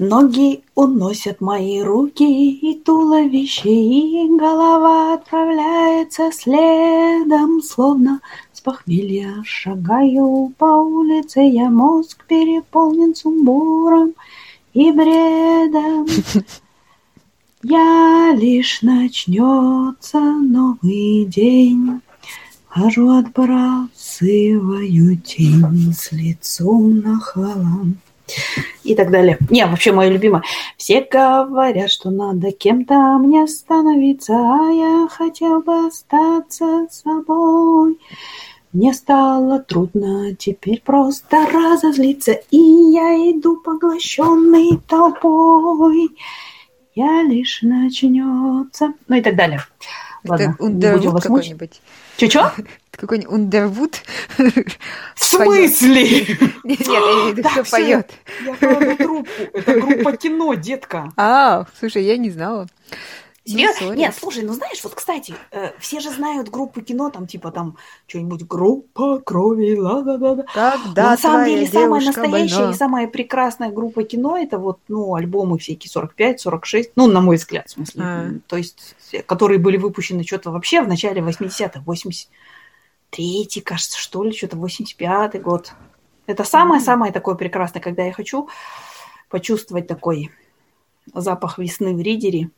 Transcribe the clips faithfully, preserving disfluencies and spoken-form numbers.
Ноги уносят мои руки, и туловище, и голова отправляется следом, словно с похмелья шагаю по улице, я мозг переполнен сумбуром и бредом. Я лишь начнется новый день, хожу, отбрасываю тень с лицом на холм. И так далее. Не, вообще мое любимое. Все говорят, что надо кем-то мне становиться, а я хотел бы остаться собой. Мне стало трудно теперь просто разозлиться, и я иду поглощенный толпой. Я лишь начнется. Ну и так далее. Ладно, не будем вас мучить. Чё-чё? Какой-нибудь Underwood. В смысле? Нет, я не кто поет. Я кладу трубку. Это группа Кино, детка. А, слушай, я не знала. Серьезно? Нет, слушай, ну знаешь, вот, кстати, все же знают группу Кино, там, типа, там, что-нибудь группа крови, ла-да-да-да. Когда твоя девушка больна. На самом деле, самая настоящая и самая прекрасная группа Кино, это вот, ну, альбомы всякие сорок пять, сорок шесть, ну, на мой взгляд, в смысле, то есть, которые были выпущены что-то вообще в начале восьмидесятых, восемьдесят третий, кажется, что ли, что-то восемьдесят пятый год. Это самое-самое такое прекрасное, когда я хочу почувствовать такой запах весны в ридере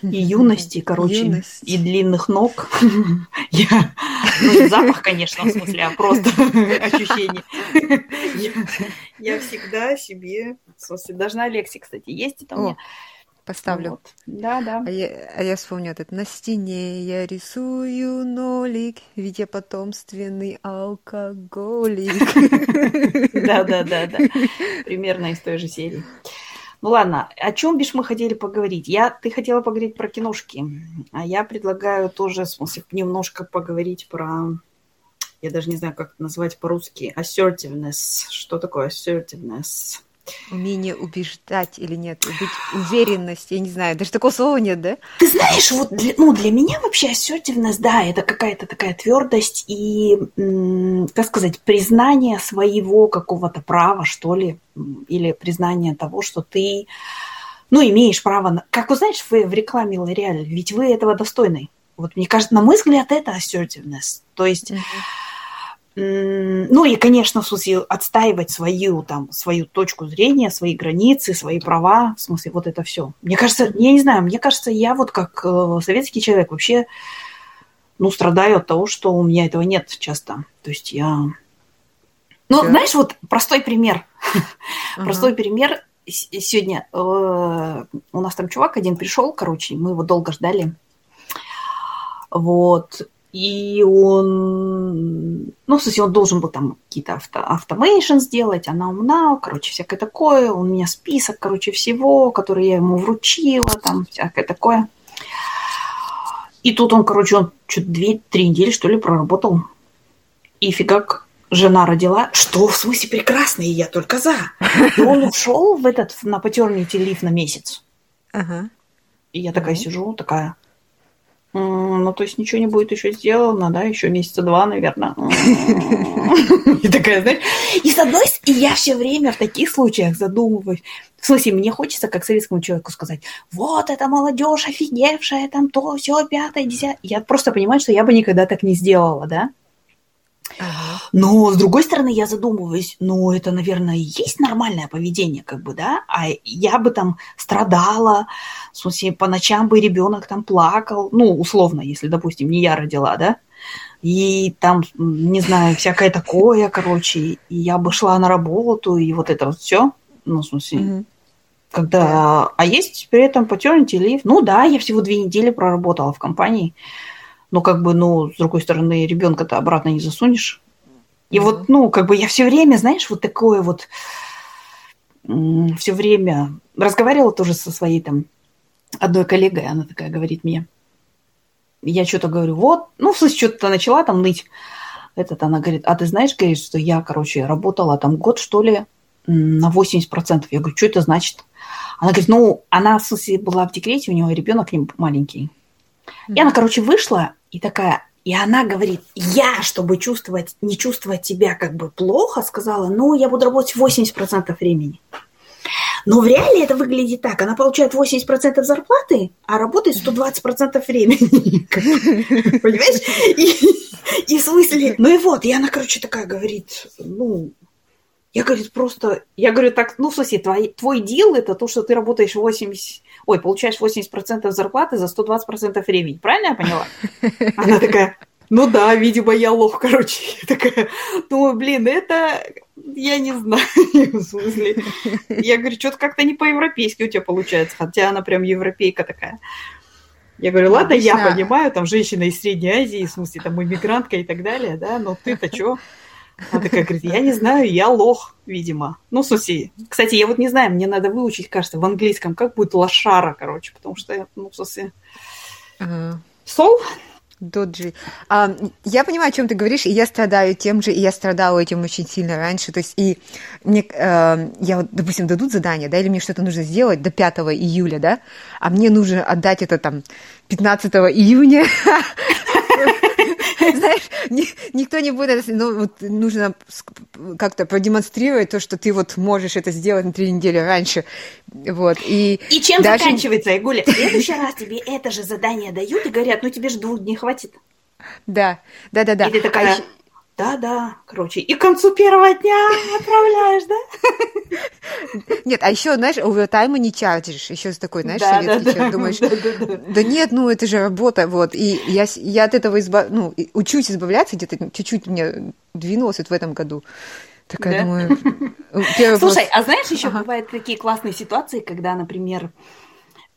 и юности, короче, юность. И длинных ног. Я... Ну, не запах, конечно, в смысле, а просто ощущение. Я... я всегда себе... Должна Алексе, кстати, есть это у меня. Поставлю. Вот. Да, да. А я, а я вспомню этот. На стене я рисую нолик, ведь я потомственный алкоголик. Да, да, да, да. Примерно из той же серии. Ну ладно, о чем бишь мы хотели поговорить? Я, ты хотела поговорить про киношки, а я предлагаю тоже, в смысле, немножко поговорить про, я даже не знаю, как это назвать по-русски, assertiveness. Что такое assertiveness? Умение убеждать или нет, убить уверенность, я не знаю, даже такого слова нет, да? Ты знаешь, вот для, ну, для меня вообще assertiveness, да, это какая-то такая твердость и, как сказать, признание своего какого-то права, что ли, или признание того, что ты, ну, имеешь право, на... как вы знаете, вы в рекламе L'Oreal, ведь вы этого достойны. Вот мне кажется, на мой взгляд, это assertiveness, то есть... Mm-hmm. Ну и, конечно, в смысле, отстаивать свою, там, свою точку зрения, свои границы, свои права, в смысле, вот это все. Мне кажется, я не знаю, мне кажется, я вот как э, советский человек вообще, ну, страдаю от того, что у меня этого нет часто. То есть я... Ну, да. Знаешь, вот простой пример. Uh-huh. Простой пример. Сегодня э, у нас там чувак один пришел, короче, мы его долго ждали. Вот... И он, ну, в смысле, он должен был там какие-то авто, автомейшн сделать, она умна, короче, всякое такое. У меня список, короче, всего, который я ему вручила, там, всякое такое. И тут он, короче, он что-то две-три недели, что ли, проработал. И фигак, жена родила. Что, в смысле, прекрасно, и я только за. И он ушел в этот, на paternity leave на месяц. Ага. И я такая ага. сижу, такая... Ну, то есть ничего не будет еще сделано, да, еще месяца два, наверное. И такая, знаешь, и с одной, и я все время в таких случаях задумываюсь. В смысле, мне хочется, как советскому человеку, сказать: вот это молодежь офигевшая, там то, все, пятое, десятое. Я просто понимаю, что я бы никогда так не сделала, да. Но, с другой стороны, я задумываюсь, ну, это, наверное, и есть нормальное поведение, как бы, да, а я бы там страдала, в смысле, по ночам бы ребенок там плакал, ну, условно, если, допустим, не я родила, да, и там, не знаю, всякое такое, короче, и я бы шла на работу, и вот это вот все, ну, в смысле, mm-hmm. когда... А есть при этом paternity leave, ну, да, я всего две недели проработала в компании, но как бы, ну, с другой стороны, ребенка-то обратно не засунешь. И mm-hmm. вот, ну, как бы я все время, знаешь, вот такое вот м- все время разговаривала тоже со своей там одной коллегой, она такая говорит мне, я что-то говорю, вот, ну, в смысле, что-то начала там ныть. Этот, она говорит, а ты знаешь, говорит, что я, короче, работала там год, что ли, на восемьдесят процентов. Я говорю, что это значит? Она говорит, ну, она, в смысле, была в декрете, у нее ребенок маленький. Mm-hmm. И она, короче, вышла и такая... И она говорит, я, чтобы чувствовать, не чувствовать себя как бы плохо, сказала, ну, я буду работать восемьдесят процентов времени. Но в реале это выглядит так. Она получает восемьдесят процентов зарплаты, а работает сто двадцать процентов времени. Понимаешь? И в смысле... Ну и вот, и она, короче, такая говорит, ну... Я говорю, просто... Я говорю, так, ну, слушай, твой, твой дел это то, что ты работаешь восемьдесят... Ой, получаешь восемьдесят процентов зарплаты за сто двадцать процентов времени. Правильно я поняла? Она такая... Ну да, видимо, я лох, короче. Я такая, ну, блин, это я не знаю, в смысле. Я говорю, что-то как-то не по-европейски у тебя получается, хотя она прям европейка такая. Я говорю, ладно, Отлично. Я понимаю, там, женщина из Средней Азии, в смысле, там, иммигрантка и так далее, да, но ты-то что? Она такая говорит, я не знаю, я лох, видимо. Ну, слушай, кстати, я вот не знаю, мне надо выучить, кажется, в английском, как будет лошара, короче, потому что, ну, слушай, сол... Доджи. Uh, я понимаю, о чем ты говоришь, и я страдаю тем же, и я страдала этим очень сильно раньше. То есть, и мне, uh, я, допустим, дадут задание, да, или мне что-то нужно сделать до пятого июля, да, а мне нужно отдать это там пятнадцатого июня. Знаешь, никто не будет, ну, вот нужно как-то продемонстрировать то, что ты вот можешь это сделать на три недели раньше, вот. И, и чем даже... заканчивается, Игуля? В следующий раз тебе это же задание дают и говорят, ну тебе же двух дней хватит. Да, да-да-да. И ты такая, да-да, короче, и к концу первого дня отправляешь, да? Нет, а еще, знаешь, овертаймы не чарджишь, еще такой, знаешь, советский человек, думаешь, да нет, ну это же работа, вот, и я от этого учусь избавляться, где-то чуть-чуть мне двинулось вот в этом году. Такая, думаю... Слушай, а знаешь, еще бывают такие классные ситуации, когда, например...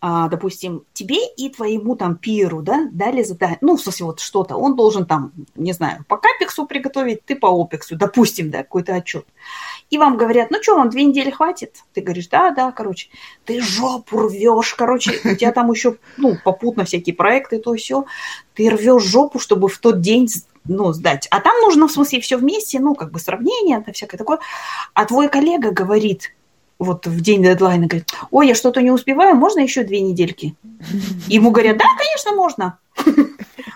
А, допустим, тебе и твоему там пиру, да, дали задание, ну, в смысле, вот что-то, он должен там, не знаю, по капексу приготовить, ты по опексу, допустим, да, какой-то отчет. И вам говорят, ну, что, вам две недели хватит? Ты говоришь, да, да, короче, ты жопу рвешь, короче, у тебя там еще, ну, попутно всякие проекты, то все, ты рвешь жопу, чтобы в тот день, ну, сдать. А там нужно, в смысле, все вместе, ну, как бы сравнение, там всякое такое. А твой коллега говорит... вот в день дедлайна, говорит, ой, я что-то не успеваю, можно еще две недельки? Ему говорят, да, конечно, можно.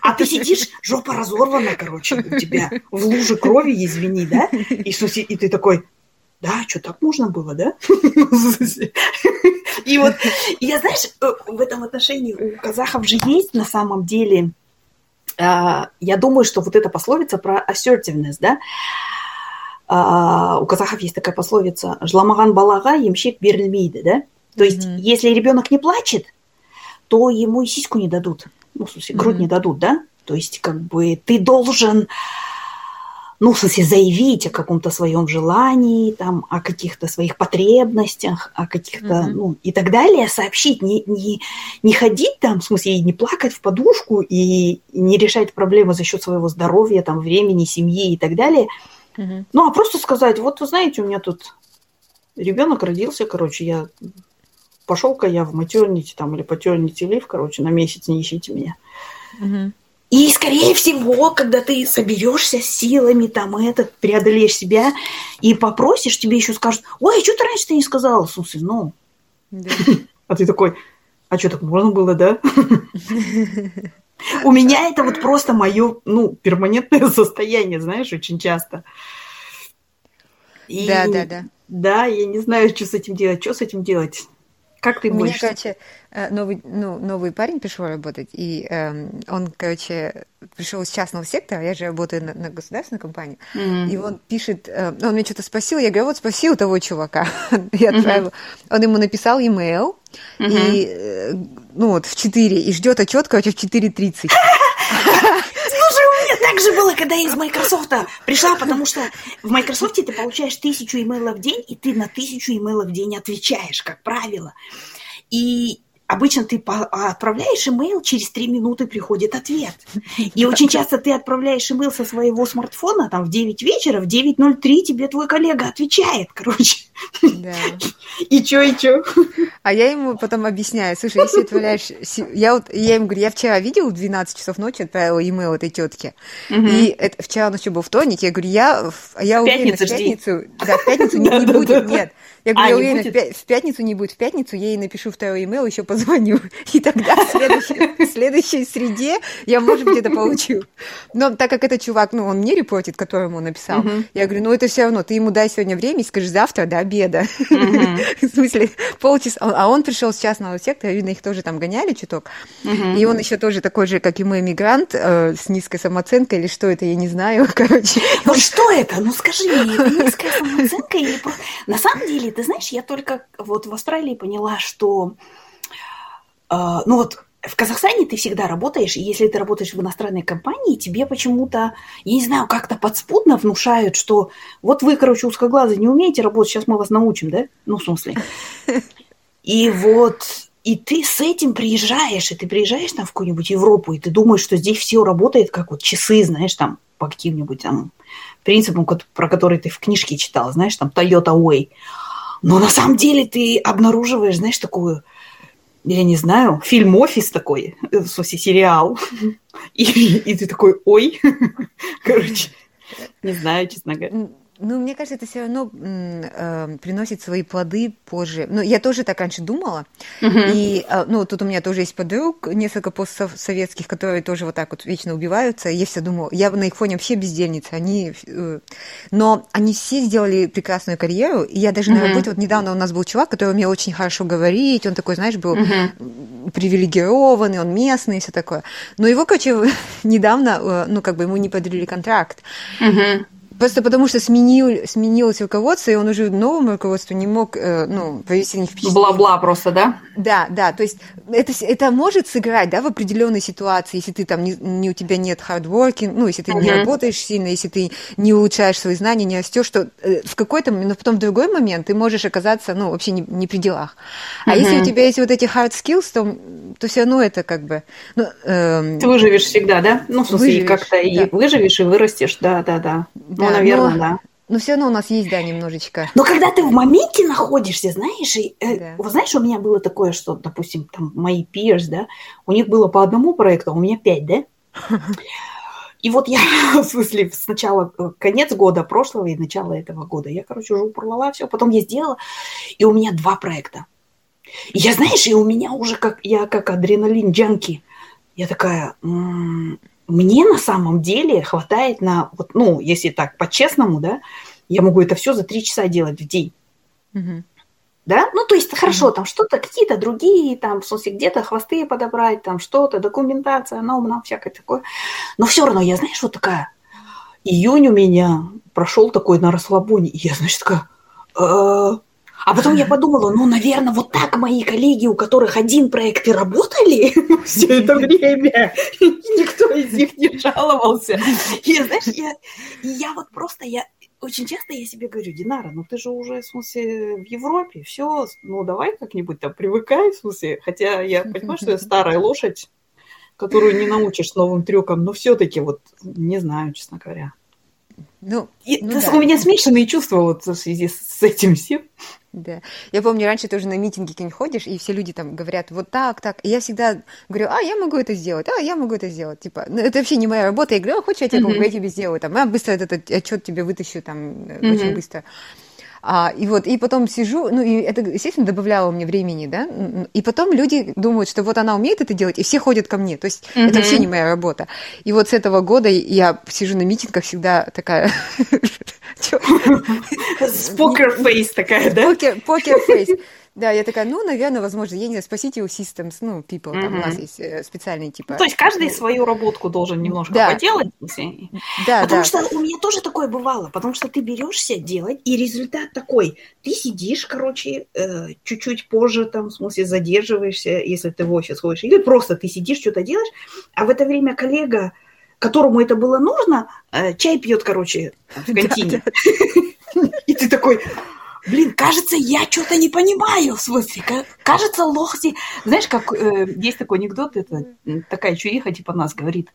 А ты сидишь, жопа разорвана, короче, у тебя в луже крови, извини, да? И, и ты такой, да, что, так можно было, да? И вот, я, знаешь, в этом отношении у казахов же есть на самом деле, я думаю, что вот эта пословица про assertiveness, да, Uh, у казахов есть такая пословица «жламаган балага, емщик берельмейда», да? То mm-hmm. есть, если ребенок не плачет, то ему и сиську не дадут, ну, в смысле, грудь mm-hmm. не дадут, да? То есть, как бы, ты должен, ну, в смысле, заявить о каком-то своем желании, там, о каких-то своих потребностях, о каких-то, mm-hmm. ну, и так далее, сообщить, не, не, не ходить там, в смысле, и не плакать в подушку, и не решать проблемы за счет своего здоровья, там, времени, семьи и так далее. Uh-huh. Ну, а просто сказать, вот, вы знаете, у меня тут ребенок родился, короче, я пошел-ка я в матернити там или патернити лив, короче, на месяц не ищите меня. Uh-huh. И, скорее всего, когда ты соберешься силами, там, этот, преодолеешь себя и попросишь, тебе еще скажут, ой, а что ты раньше-то не сказала, слушай, ну. А ты такой, а что, так можно было, да? У меня это вот просто мое, ну, перманентное состояние, знаешь, очень часто. И, да, да, да. Да, я не знаю, что с этим делать. Что с этим делать? Как ты будешь? У меня, короче, новый, ну, новый парень пришел работать, и э, он, короче, пришел из частного сектора, я же работаю на, на государственной компании, mm-hmm. и он пишет, э, он меня что-то спросил, я говорю, вот спроси у того чувака, я отправила. Mm-hmm. Он ему написал имейл, mm-hmm. и, э, ну вот, в четыре, и ждет отчет, короче, в четыре тридцать. Так же было, когда я из Microsoft пришла, потому что в Microsoft ты получаешь тысячу имейлов в день, и ты на тысячу имейлов в день отвечаешь, как правило. И обычно ты отправляешь имейл, через три минуты приходит ответ. И очень часто ты отправляешь имейл со своего смартфона, там в девять вечера, в девять ноль три тебе твой коллега отвечает, короче. Да. И чё, и чё? А я ему потом объясняю, слушай, если отправляешь... Я, вот, я ему говорю, я вчера видела в двенадцать часов ночи, отправила имейл этой тетке. Угу. И это, вчера он еще был вторник, я говорю, я, я уверена, в пятницу, в пятницу, да, в пятницу не будет, нет. Я говорю, а, ей будет... на... в пятницу не будет. В пятницу я ей напишу в твой имейл, еще позвоню. И тогда в следующей, в следующей среде я, может быть, это получу. Но так как этот чувак, ну, он мне репортит, которому он написал, uh-huh. я говорю, ну, это все равно, ты ему дай сегодня время и скажешь, завтра до обеда. Uh-huh. В смысле, полчаса. А он пришел с частного сектора, видно, их тоже там гоняли чуток. Uh-huh. И он еще тоже такой же, как и мы, эмигрант, э, с низкой самооценкой, или что это, я не знаю, короче. Ну, он... что это? Ну, скажи мне, это низкая самооценка или просто... На самом деле, ты знаешь, я только вот в Австралии поняла, что... Э, ну, вот... В Казахстане ты всегда работаешь, и если ты работаешь в иностранной компании, тебе почему-то, я не знаю, как-то подспудно внушают, что вот вы, короче, узкоглазые, не умеете работать, сейчас мы вас научим, да? Ну, в смысле. И вот, и ты с этим приезжаешь, и ты приезжаешь там в какую-нибудь Европу, и ты думаешь, что здесь все работает как вот часы, знаешь, там, по каким-нибудь там принципам, про которые ты в книжке читала, знаешь, там, Toyota Way. Но на самом деле ты обнаруживаешь, знаешь, такую... я не знаю, фильм «Офис» такой, в смысле, сериал. И, и ты такой, ой, короче, не знаю, честно говоря. Ну, мне кажется, это все равно э, приносит свои плоды позже. Ну, я тоже так раньше думала. Uh-huh. И, э, ну, тут у меня тоже есть подруг, несколько постсоветских, которые тоже вот так вот вечно убиваются. И я все думала, я на их фоне вообще бездельница. Они, э, но они все сделали прекрасную карьеру. И я даже uh-huh. на работе, вот недавно у нас был чувак, который умел очень хорошо говорить. Он такой, знаешь, был uh-huh. привилегированный, он местный и все такое. Но его, короче, недавно, ну, как бы ему не подрили контракт. Uh-huh. Просто потому что сменил, сменилось руководство, и он уже новому руководству не мог, ну, повести не впечатление. Бла-бла просто, да? Да, да. То есть это, это может сыграть, да, в определенной ситуации, если ты там не, не у тебя нет хардворкинг, ну, если ты uh-huh. не работаешь сильно, если ты не улучшаешь свои знания, не растешь, что в какой-то, но потом в другой момент ты можешь оказаться, ну, вообще не, не при делах. А uh-huh. если у тебя есть вот эти hard skills, то, то все равно это как бы... Ну, эм, ты выживешь всегда, да? Ну, в смысле, выживешь, как-то да. и выживешь, и вырастешь, да, да, да. Ну, наверное, но, да. Но все равно у нас есть, да, немножечко. Но когда ты в моменте находишься, знаешь, и, э, да. вот знаешь, у меня было такое, что, допустим, там мои peers, да, у них было по одному проекту, а у меня пять, да? И вот я, в смысле, сначала конец года прошлого и начало этого года, я, короче, уже управляла все, потом я сделала, и у меня два проекта. И я, знаешь, и у меня уже как, я как адреналин-джанки, я такая... М- Мне на самом деле хватает на, вот, ну, если так по-честному, да, я могу это все за три часа делать в день. Mm-hmm. Да? Ну, то есть, хорошо, mm-hmm. там что-то, какие-то другие, там, в смысле, где-то хвосты подобрать, там что-то, документация, нам, нам, всякое такое. Но все равно, я, знаешь, вот такая, июнь у меня прошел такой на расслабоне, и я, значит, такая... Э-э-э. А потом я подумала, ну, наверное, вот так мои коллеги, у которых один проект и работали все это время, и никто из них не жаловался. И, знаешь, я, я вот просто, я очень часто я себе говорю, Динара, ну ты же уже, в смысле, в Европе, все, ну давай как-нибудь там привыкай, в смысле, хотя я понимаю, что я старая лошадь, которую не научишь новым трюкам, но все-таки вот не знаю, честно говоря. Ну, и, ну, да. У меня смешанные чувства вот в связи с этим всем. Да. Я помню, раньше ты уже на митинги какие-нибудь ходишь, и все люди там говорят вот так, так. И я всегда говорю, а, я могу это сделать, а, я могу это сделать. Типа, ну, это вообще не моя работа. Я говорю, а, хочешь, я тебе помогу, я тебе сделаю. Там, а, быстро этот, этот отчет тебе вытащу там mm-hmm. очень быстро. А, и вот, и потом сижу, ну, и это, естественно, добавляло мне времени, да, и потом люди думают, что вот она умеет это делать, и все ходят ко мне, то есть mm-hmm. это вообще не моя работа. И вот с этого года я сижу на митингах всегда такая... Покер-фейс такая, да? Покер-фейс. Да, я такая, ну, наверное, возможно, я не знаю, спасите у systems, ну, people, там mm-hmm. у нас есть э, специальные типа... Ну, то есть каждый свою работку должен немножко да. поделать. Да, потому да. что у меня тоже такое бывало, потому что ты берешься делать, и результат такой. Ты сидишь, короче, э, чуть-чуть позже, там, в смысле, задерживаешься, если ты в офис ходишь, или просто ты сидишь, что-то делаешь, а в это время коллега, которому это было нужно, э, чай пьет, короче, в кантине. И ты такой... Блин, кажется, я что-то не понимаю, в смысле, кажется, лохти... Знаешь, как э, есть такой анекдот, это такая чуриха типа нас говорит,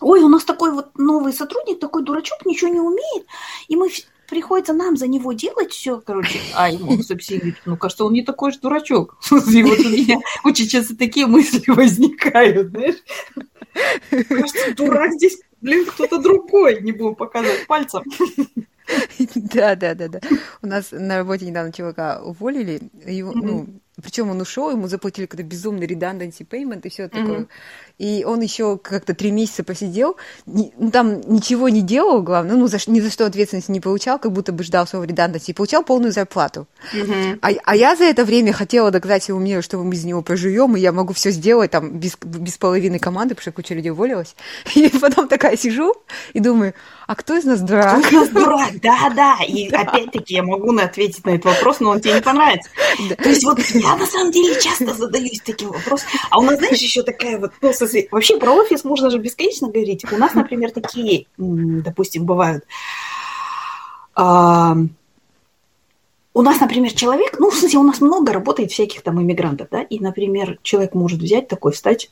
ой, у нас такой вот новый сотрудник, такой дурачок, ничего не умеет, и мы приходится нам за него делать все, короче. А ему собеседник, ну, кажется, он не такой же дурачок. В смысле, вот у меня очень часто такие мысли возникают, знаешь. Кажется, дурак здесь, блин, кто-то другой, не буду показывать пальцем. Да, да, да, да. У нас на работе недавно чувака уволили, его, ну, причем он ушел, ему заплатили какой-то безумный redundancy payment и все такое. И он еще как-то три месяца посидел, не, ну, там ничего не делал, главное, ну, за, ни за что ответственности не получал, как будто бы ждал своего redundancy, и получал полную зарплату. А, а я за это время хотела доказать ему миру, что мы из него проживем, и я могу все сделать там без, без половины команды, потому что куча людей уволилась. И потом такая сижу и думаю, а кто из нас дурак? Кто из нас дурак? Да, да, и да. Опять-таки я могу ответить на этот вопрос, но он тебе не понравится. Да. То есть вот я на самом деле часто задаюсь таким вопросом. А у нас, знаешь, еще такая вот... Ну, вообще про офис можно же бесконечно говорить. У нас, например, такие, допустим, бывают... А, у нас, например, человек... Ну, в смысле, у нас много работает всяких там иммигрантов, да? И, например, человек может взять такой, встать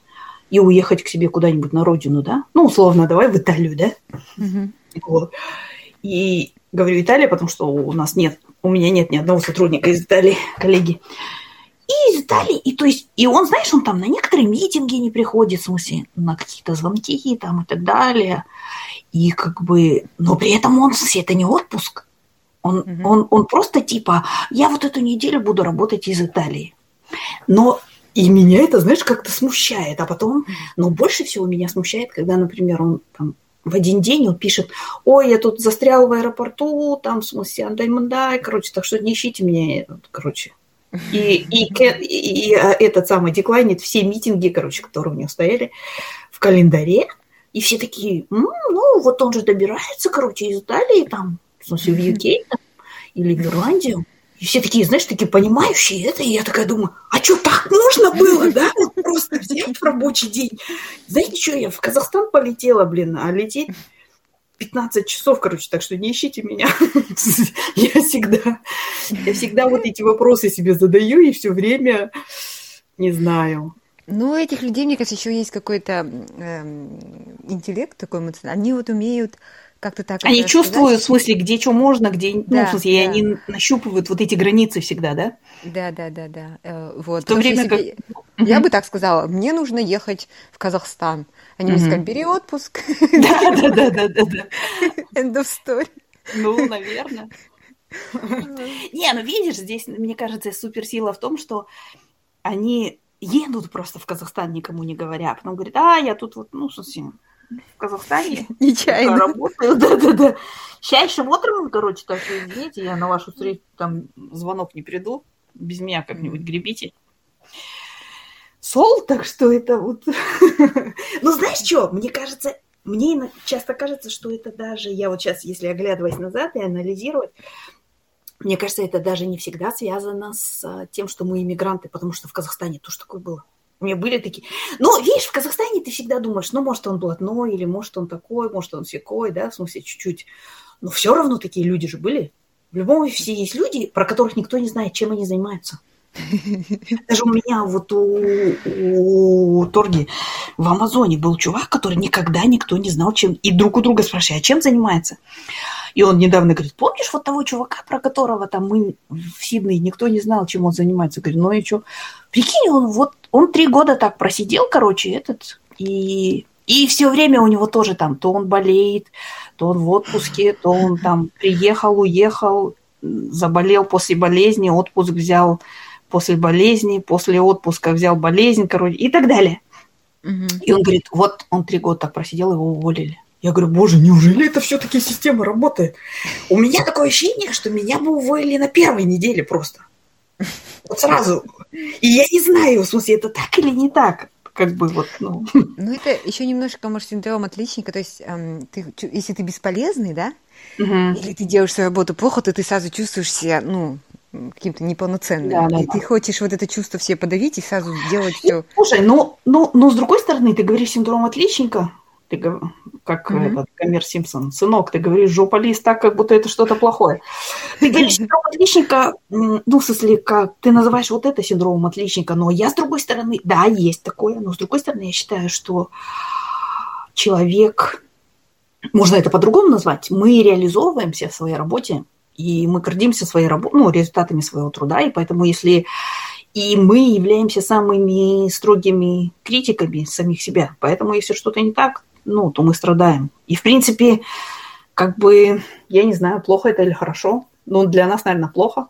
и уехать к себе куда-нибудь на родину, да? Ну, условно, давай в Италию, да? Угу. Вот. И говорю Италия, потому что у нас нет, у меня нет ни одного сотрудника из Италии, коллеги. И из Италии, и то есть, и он, знаешь, он там на некоторые митинги не приходит, в смысле, на какие-то звонки там и так далее. И как бы, но при этом он, в смысле, это не отпуск. Он, mm-hmm. он, он просто типа, я вот эту неделю буду работать из Италии. Но и меня это, знаешь, как-то смущает. А потом, но больше всего меня смущает, когда, например, он там, в один день он пишет, ой, я тут застрял в аэропорту, там, в смысле, андай-мандай, короче, так что не ищите меня, короче. И, и, и, и этот самый деклайнит все митинги, короче, которые у него стояли в календаре, и все такие, м-м, ну, вот он же добирается, короче, из Италии, там, в смысле, в ю кей, там, или в Ирландию. И все такие, знаешь, такие понимающие это. И я такая думаю, а что, так можно было, да? Вот просто взять в рабочий день. Знаете, что я в Казахстан полетела, блин, а лететь пятнадцать часов, короче, так что не ищите меня. Я всегда, я всегда вот эти вопросы себе задаю и все время не знаю. Ну, у этих людей, мне кажется, еще есть какой-то интеллект такой эмоциональный. Они вот умеют... Как-то так, они чувствуют, сказать. В смысле, где что можно, где... Да, ну, в смысле, да. И они нащупывают вот эти границы всегда, да? Да, да, да, да. Э, вот. В то время как... себе... mm-hmm. Я бы так сказала, мне нужно ехать в Казахстан. Они mm-hmm. мне сказали, бери отпуск. Да, да, да, да, да. End of story. Ну, наверное. Не, ну видишь, здесь, мне кажется, суперсила в том, что они едут просто в Казахстан, никому не говоря. Потом говорят, а, я тут вот, ну, совсем... в Казахстане. Нечаянно. Работаю, да-да-да. Чайшим утром, короче, так что, извините, я на вашу встречу, там, звонок не приду, без меня как-нибудь гребите. Сол, так что это вот... Ну, знаешь, что, мне кажется, мне часто кажется, что это даже, я вот сейчас, если оглядываясь назад и анализировать, мне кажется, это даже не всегда связано с тем, что мы иммигранты, потому что в Казахстане тоже такое было. У меня были такие... Но, видишь, в Казахстане ты всегда думаешь, ну, может, он блатной, или может, он такой, может, он всякой, да, в смысле, чуть-чуть. Но все равно такие люди же были. В любом офисе есть люди, про которых никто не знает, чем они занимаются. Даже у меня вот у, у Торги в Амазоне был чувак, который никогда никто не знал, чем... И друг у друга спрашивали, а чем занимается? И он недавно говорит, помнишь вот того чувака, про которого там мы в Сиднее никто не знал, чем он занимается? Говорит, ну и что? Прикинь, он вот, он три года так просидел, короче, этот, и, и все время у него тоже там, то он болеет, то он в отпуске, то он там приехал, уехал, заболел после болезни, отпуск взял после болезни, после отпуска взял болезнь, короче, и так далее. Mm-hmm. И он говорит, вот он три года так просидел, его уволили. Я говорю, боже, неужели это все-таки система работает? У меня такое ощущение, что меня бы уволили на первой неделе просто. Вот сразу. И я не знаю, в смысле, это так или не так. Как бы вот, ну... Ну, это еще немножко, может, синдром отличника. То есть, эм, ты, если ты бесполезный, да, угу. или ты делаешь свою работу плохо, то ты сразу чувствуешь себя, ну... каким-то неполноценным. Да, да, и да. Ты хочешь вот это чувство все подавить и сразу делать все. Слушай, но, но, но с другой стороны, ты говоришь синдром отличника, ты, как mm-hmm. этот Гомер Симпсон, сынок, ты говоришь жопа-лис так, как будто это что-то плохое. Ты говоришь синдром отличника, ну, в смысле, как ты называешь вот это синдромом отличника, но я с другой стороны, да, есть такое, но с другой стороны, я считаю, что человек, можно это по-другому назвать, мы реализовываемся в своей работе, и мы гордимся своей работой, ну, результатами своего труда, и поэтому если... И мы являемся самыми строгими критиками самих себя, поэтому если что-то не так, ну, то мы страдаем. И, в принципе, как бы, я не знаю, плохо это или хорошо. Ну, для нас, наверное, плохо.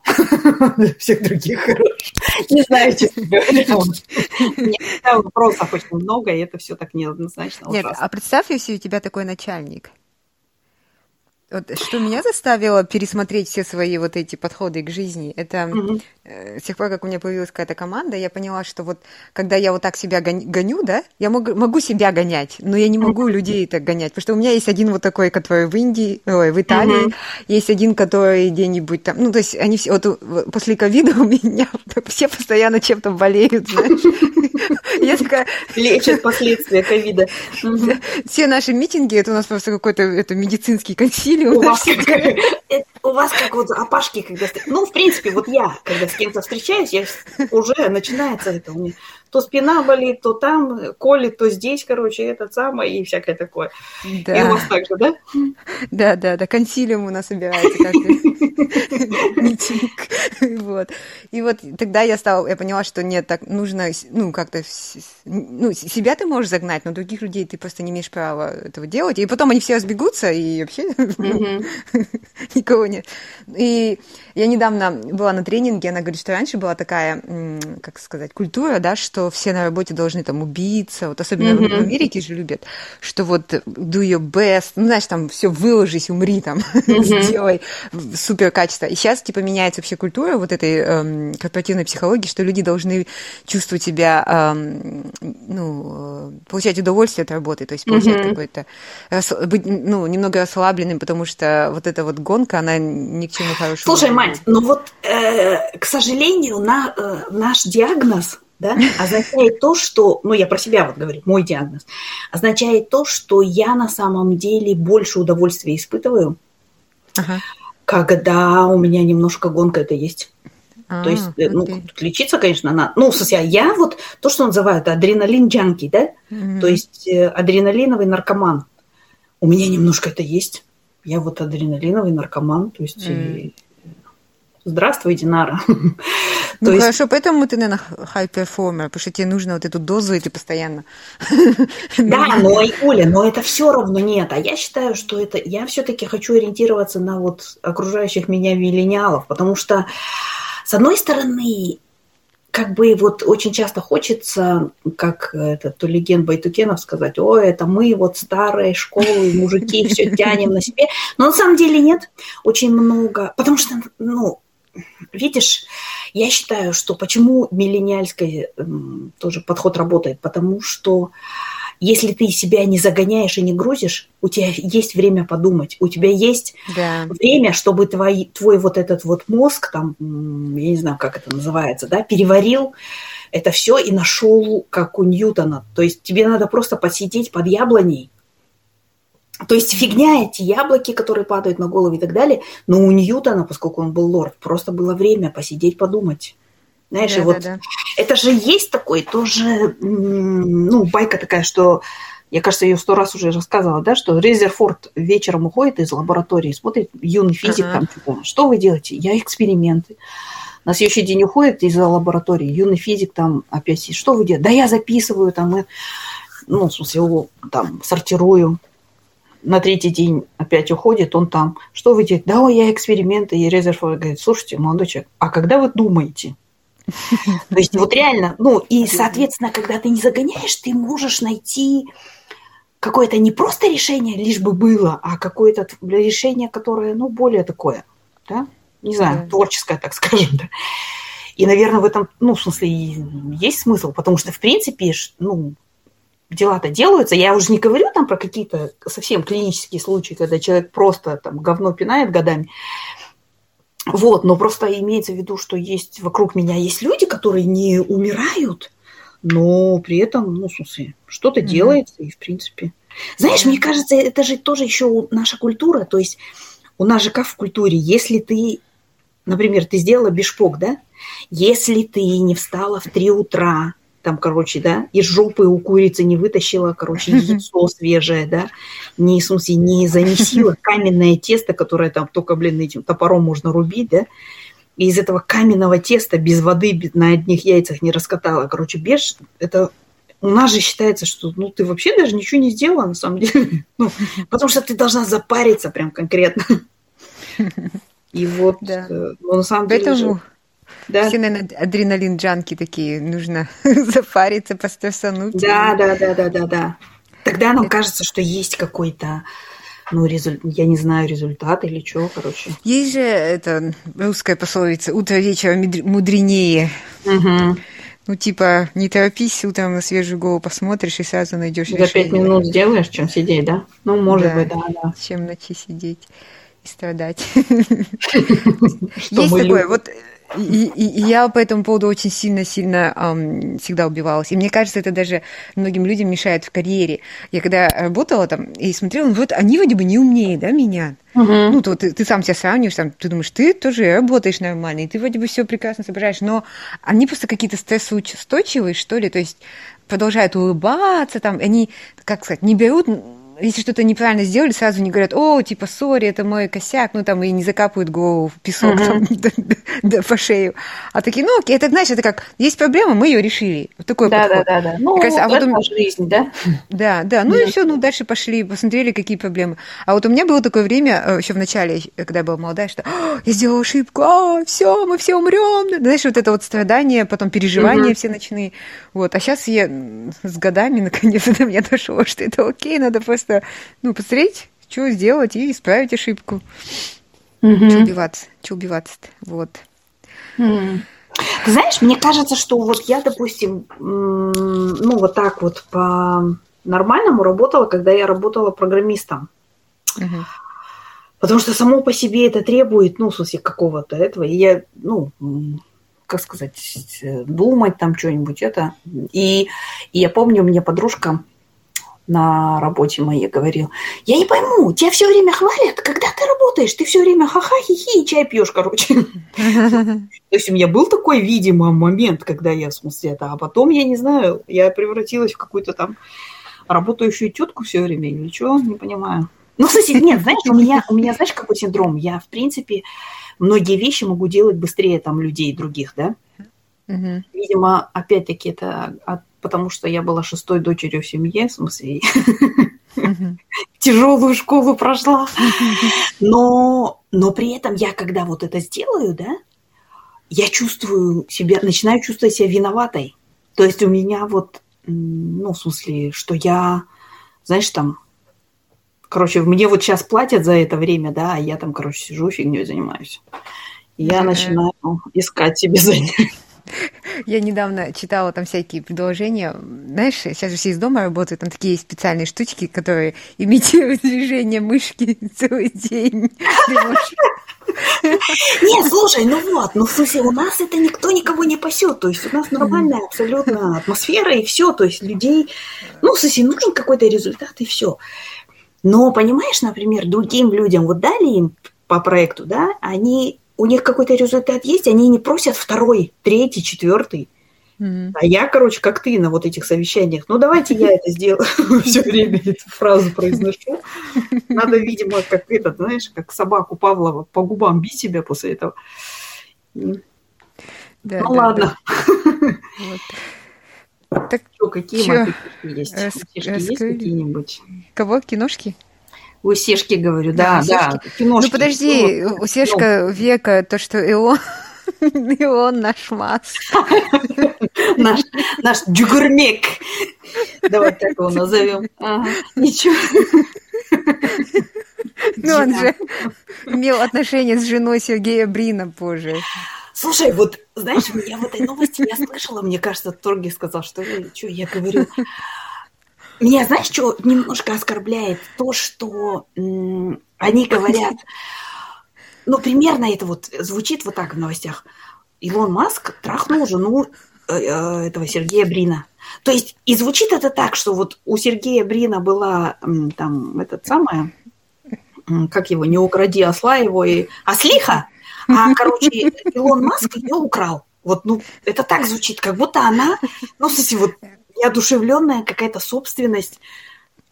Для всех других хорошо. Не знаю, честно говоря. Вопросов очень много, и это все так неоднозначно. Нет, а представь, если у тебя такой начальник. Вот, что меня заставило пересмотреть все свои вот эти подходы к жизни, это mm-hmm. э, с тех пор, как у меня появилась какая-то команда, я поняла, что вот когда я вот так себя гоню, гоню да, я мог, могу себя гонять, но я не могу mm-hmm. людей так гонять, потому что у меня есть один вот такой, который в Индии, ой, в Италии, mm-hmm. есть один, который где-нибудь там, ну, то есть они все, вот после ковида у меня все постоянно чем-то болеют, знаешь. Лечат последствия ковида. Все наши митинги, это у нас просто какой-то медицинский консилиум. У, у, вас как, это, у вас как вот опашки, когда... Ну, в принципе, вот я, когда с кем-то встречаюсь, я уже начинается это у меня. То спина болит, то там колет, то здесь, короче, этот самый и всякое такое. Да. И у вас так же, да? Да, да, да, консилиум у нас собирается как-то. И вот тогда я стала, я поняла, что нет, так нужно, ну, как-то... Ну, себя ты можешь загнать, но других людей ты просто не имеешь права этого делать. И потом они все разбегутся, и вообще... Mm-hmm. Никого нет. И я недавно была на тренинге, она говорит, что раньше была такая, как сказать, культура, да, что все на работе должны там убиться, вот особенно mm-hmm. в Америке же любят, что вот do your best, ну, знаешь, там все выложись, умри там, mm-hmm. сделай супер качество. И сейчас, типа, меняется вообще культура вот этой эм, корпоративной психологии, что люди должны чувствовать себя, эм, ну, получать удовольствие от работы, то есть получать mm-hmm. какое-то, быть, ну, немного расслабленным, потому что вот эта вот гонка, она ни к чему хорошему. Слушай, мать, ну вот, э, к сожалению, на, э, наш диагноз, да, означает то, что, ну я про себя вот говорю, мой диагноз, означает то, что я на самом деле больше удовольствия испытываю, ага. когда у меня немножко гонка это есть. А, то есть, окей. ну, тут лечиться, конечно, надо. Ну, в смысле, я вот, то, что называют адреналин-джанки, да, mm-hmm. то есть э, адреналиновый наркоман. У меня немножко это есть. Я вот адреналиновый наркоман, то есть... Mm. Здравствуй, Динара. Ну, то хорошо, есть... поэтому ты, наверное, хай-перформер, потому что тебе нужно вот эту дозу, и ты постоянно... Да, но, Оля, но это все равно нет. А я считаю, что это... Я все-таки хочу ориентироваться на вот окружающих меня миллениалов, потому что, с одной стороны... Как бы вот очень часто хочется, как это, Тулиген Байтукенов сказать, о, это мы вот старые школы, мужики, все тянем на себе. Но на самом деле нет, очень много. Потому что, ну, видишь, я считаю, что почему миллениальский тоже подход работает, потому что если ты себя не загоняешь и не грузишь, у тебя есть время подумать, у тебя есть да. время, чтобы твой, твой вот этот вот мозг, там, я не знаю, как это называется, да, переварил это все и нашел, как у Ньютона. То есть тебе надо просто посидеть под яблоней. То есть фигня эти яблоки, которые падают на голову и так далее, но у Ньютона, поскольку он был лорд, просто было время посидеть, подумать. Знаешь, да, и вот да, да. это же есть такой тоже, ну, байка такая, что, я, кажется, ее сто раз уже рассказывала, да, что Резерфорд вечером уходит из лаборатории, смотрит, юный физик ага. там, типа, что вы делаете? Я эксперименты. На следующий день уходит из лаборатории, юный физик там опять, что вы делаете? Да я записываю там, и, ну, в смысле, его там сортирую. На третий день опять уходит, он там, что вы делаете? Да, ой, я эксперименты. И Резерфорд говорит, слушайте, молодой человек, а когда вы думаете? То есть вот реально, ну и, соответственно, когда ты не загоняешь, ты можешь найти какое-то не просто решение, лишь бы было, а какое-то решение, которое, ну, более такое, да, не знаю, творческое, так скажем, да. И, наверное, в этом, ну, в смысле, есть смысл, потому что, в принципе, ну, дела-то делаются. Я уже не говорю там про какие-то совсем клинические случаи, когда человек просто там говно пинает годами. Вот, но просто имеется в виду, что есть вокруг меня есть люди, которые не умирают, но при этом, ну, в смысле, что-то mm-hmm. делается, и в принципе. Знаешь, mm-hmm. мне кажется, это же тоже еще наша культура, то есть у нас же как в культуре, если ты, например, ты сделала бешпок, да, если ты не встала в три утра, там, короче, да, из жопы у курицы не вытащила, короче, яйцо свежее, да, не, в смысле, не замесила каменное тесто, которое там только, блин, этим топором можно рубить, да, и из этого каменного теста без воды на одних яйцах не раскатала, короче, беж, это, У нас же считается, что ну, ты вообще даже ничего не сделала, на самом деле. Ну, потому что ты должна запариться прям конкретно. И вот, да. ну, на самом деле... Поэтому же, да. все, наверное, адреналин-джанки такие, нужно запариться, пострессануть. Да, да, да, да, да, да. Тогда нам кажется, что есть какой-то... Ну, результ... я не знаю, результат или что, короче. Есть же это русская пословица «утро вечера мудренее». Угу. Ну, типа, не торопись, утром на свежую голову посмотришь и сразу найдешь решение. За пять минут сделаешь, чем сидеть, да? Ну, может да, быть, да, да. Чем ночи сидеть и страдать. Есть такое, вот... И, и, и я по этому поводу очень сильно-сильно эм, всегда убивалась. И мне кажется, это даже многим людям мешает в карьере. Я когда работала там и смотрела, ну вот они вроде бы не умнее, да, меня. Uh-huh. Ну, то ты, ты сам себя сравниваешь, там, ты думаешь, ты тоже работаешь нормально, и ты вроде бы все прекрасно соображаешь, но они просто какие-то стрессоустойчивые, что ли, то есть продолжают улыбаться, там, они, как сказать, не берут... Если что-то неправильно сделали, сразу не говорят, о, типа, сори, это мой косяк, ну, там, и не закапывают голову в песок uh-huh. там, по шею. А такие, ну, окей, это, знаешь, это как, есть проблема, мы ее решили. Вот такой да, подход. Да, да, да. Ну, кажется, а вот это у... жизнь, да? Да, да, ну, yeah. и все, ну, дальше пошли, посмотрели, какие проблемы. А вот у меня было такое время, еще в начале, когда я была молодая, что я сделала ошибку, а, все, мы все умрем. Знаешь, вот это вот страдание, потом переживания uh-huh. все ночные. Вот, а сейчас я с годами, наконец-то, до меня дошло, что это окей, надо просто ну, посмотреть, что сделать и исправить ошибку. Mm-hmm. Че убиваться, че убиваться-то, вот. Mm. Ты знаешь, мне кажется, что вот я, допустим, ну, вот так вот по-нормальному работала, когда я работала программистом. Mm-hmm. Потому что само по себе это требует, ну, в смысле, какого-то этого. И я, ну... как сказать, думать там что-нибудь, это. И, и я помню, мне подружка на работе моей говорила, я не пойму, тебя все время хвалят, когда ты работаешь, ты все время ха-ха, хи-хи, и чай пьешь, короче. То есть у меня был такой, видимо, момент, когда я, в смысле, это, а потом, я не знаю, я превратилась в какую-то там работающую тетку все время, или что, не понимаю. Ну, кстати, нет, знаешь, у меня, у меня, знаешь, какой синдром? Я, в принципе, многие вещи могу делать быстрее там людей других, да? Угу. Видимо, опять-таки, это от, потому что я была шестой дочерью в семье, в смысле, угу. тяжелую школу прошла. Но, но при этом я, когда вот это сделаю, да, я чувствую себя, начинаю чувствовать себя виноватой. То есть у меня вот, ну, в смысле, что я, знаешь, там, короче, мне вот сейчас платят за это время, да, а я там, короче, сижу, фигнёй занимаюсь. И я начинаю искать себе занятия. Я недавно читала там всякие предложения. Знаешь, сейчас же все из дома работают, там такие есть специальные штучки, которые имитируют движение мышки целый день. Не, слушай, ну вот, ну в смысле, у нас это никто никого не пасет, то есть у нас нормальная абсолютно атмосфера и все, то есть людей, ну в смысле, нужен какой-то результат и все. Но, понимаешь, например, другим людям вот дали им по проекту, да, они, у них какой-то результат есть, они не просят второй, третий, четвертый. Mm-hmm. А я, короче, как ты на вот этих совещаниях, ну, давайте я это сделаю. Все время эту фразу произношу. Надо, видимо, как этот, знаешь, как собаку Павлова, по губам бить себя после этого. Ну, ладно. Так что, какие мотивы есть? Рас... У Сешки раскрыли. Есть какие-нибудь? Кого? Киношки? У Сешки, говорю, да, да. да. Ну, подожди, у Сешка века то, что и он, и он наш Мас. Наш, наш Джугурмек. Давай так его назовем. Ага. Ничего. Ну, он же имел отношение с женой Сергея Брина позже. Слушай, вот, знаешь, я в этой новости, я слышала, мне кажется, Торги сказал, что, что я говорю. Меня, знаешь, что немножко оскорбляет? То, что м- они говорят, ну, примерно это вот звучит вот так в новостях. Илон Маск трахнул жену э- э- этого Сергея Брина. То есть, и звучит это так, что вот у Сергея Брина была м- там, этот самое, м- как его, не укради осла его и ослиха. А, короче, Илон Маск ее украл. Вот, ну, это так звучит, как будто она, ну, в смысле, вот, неодушевленная какая-то собственность,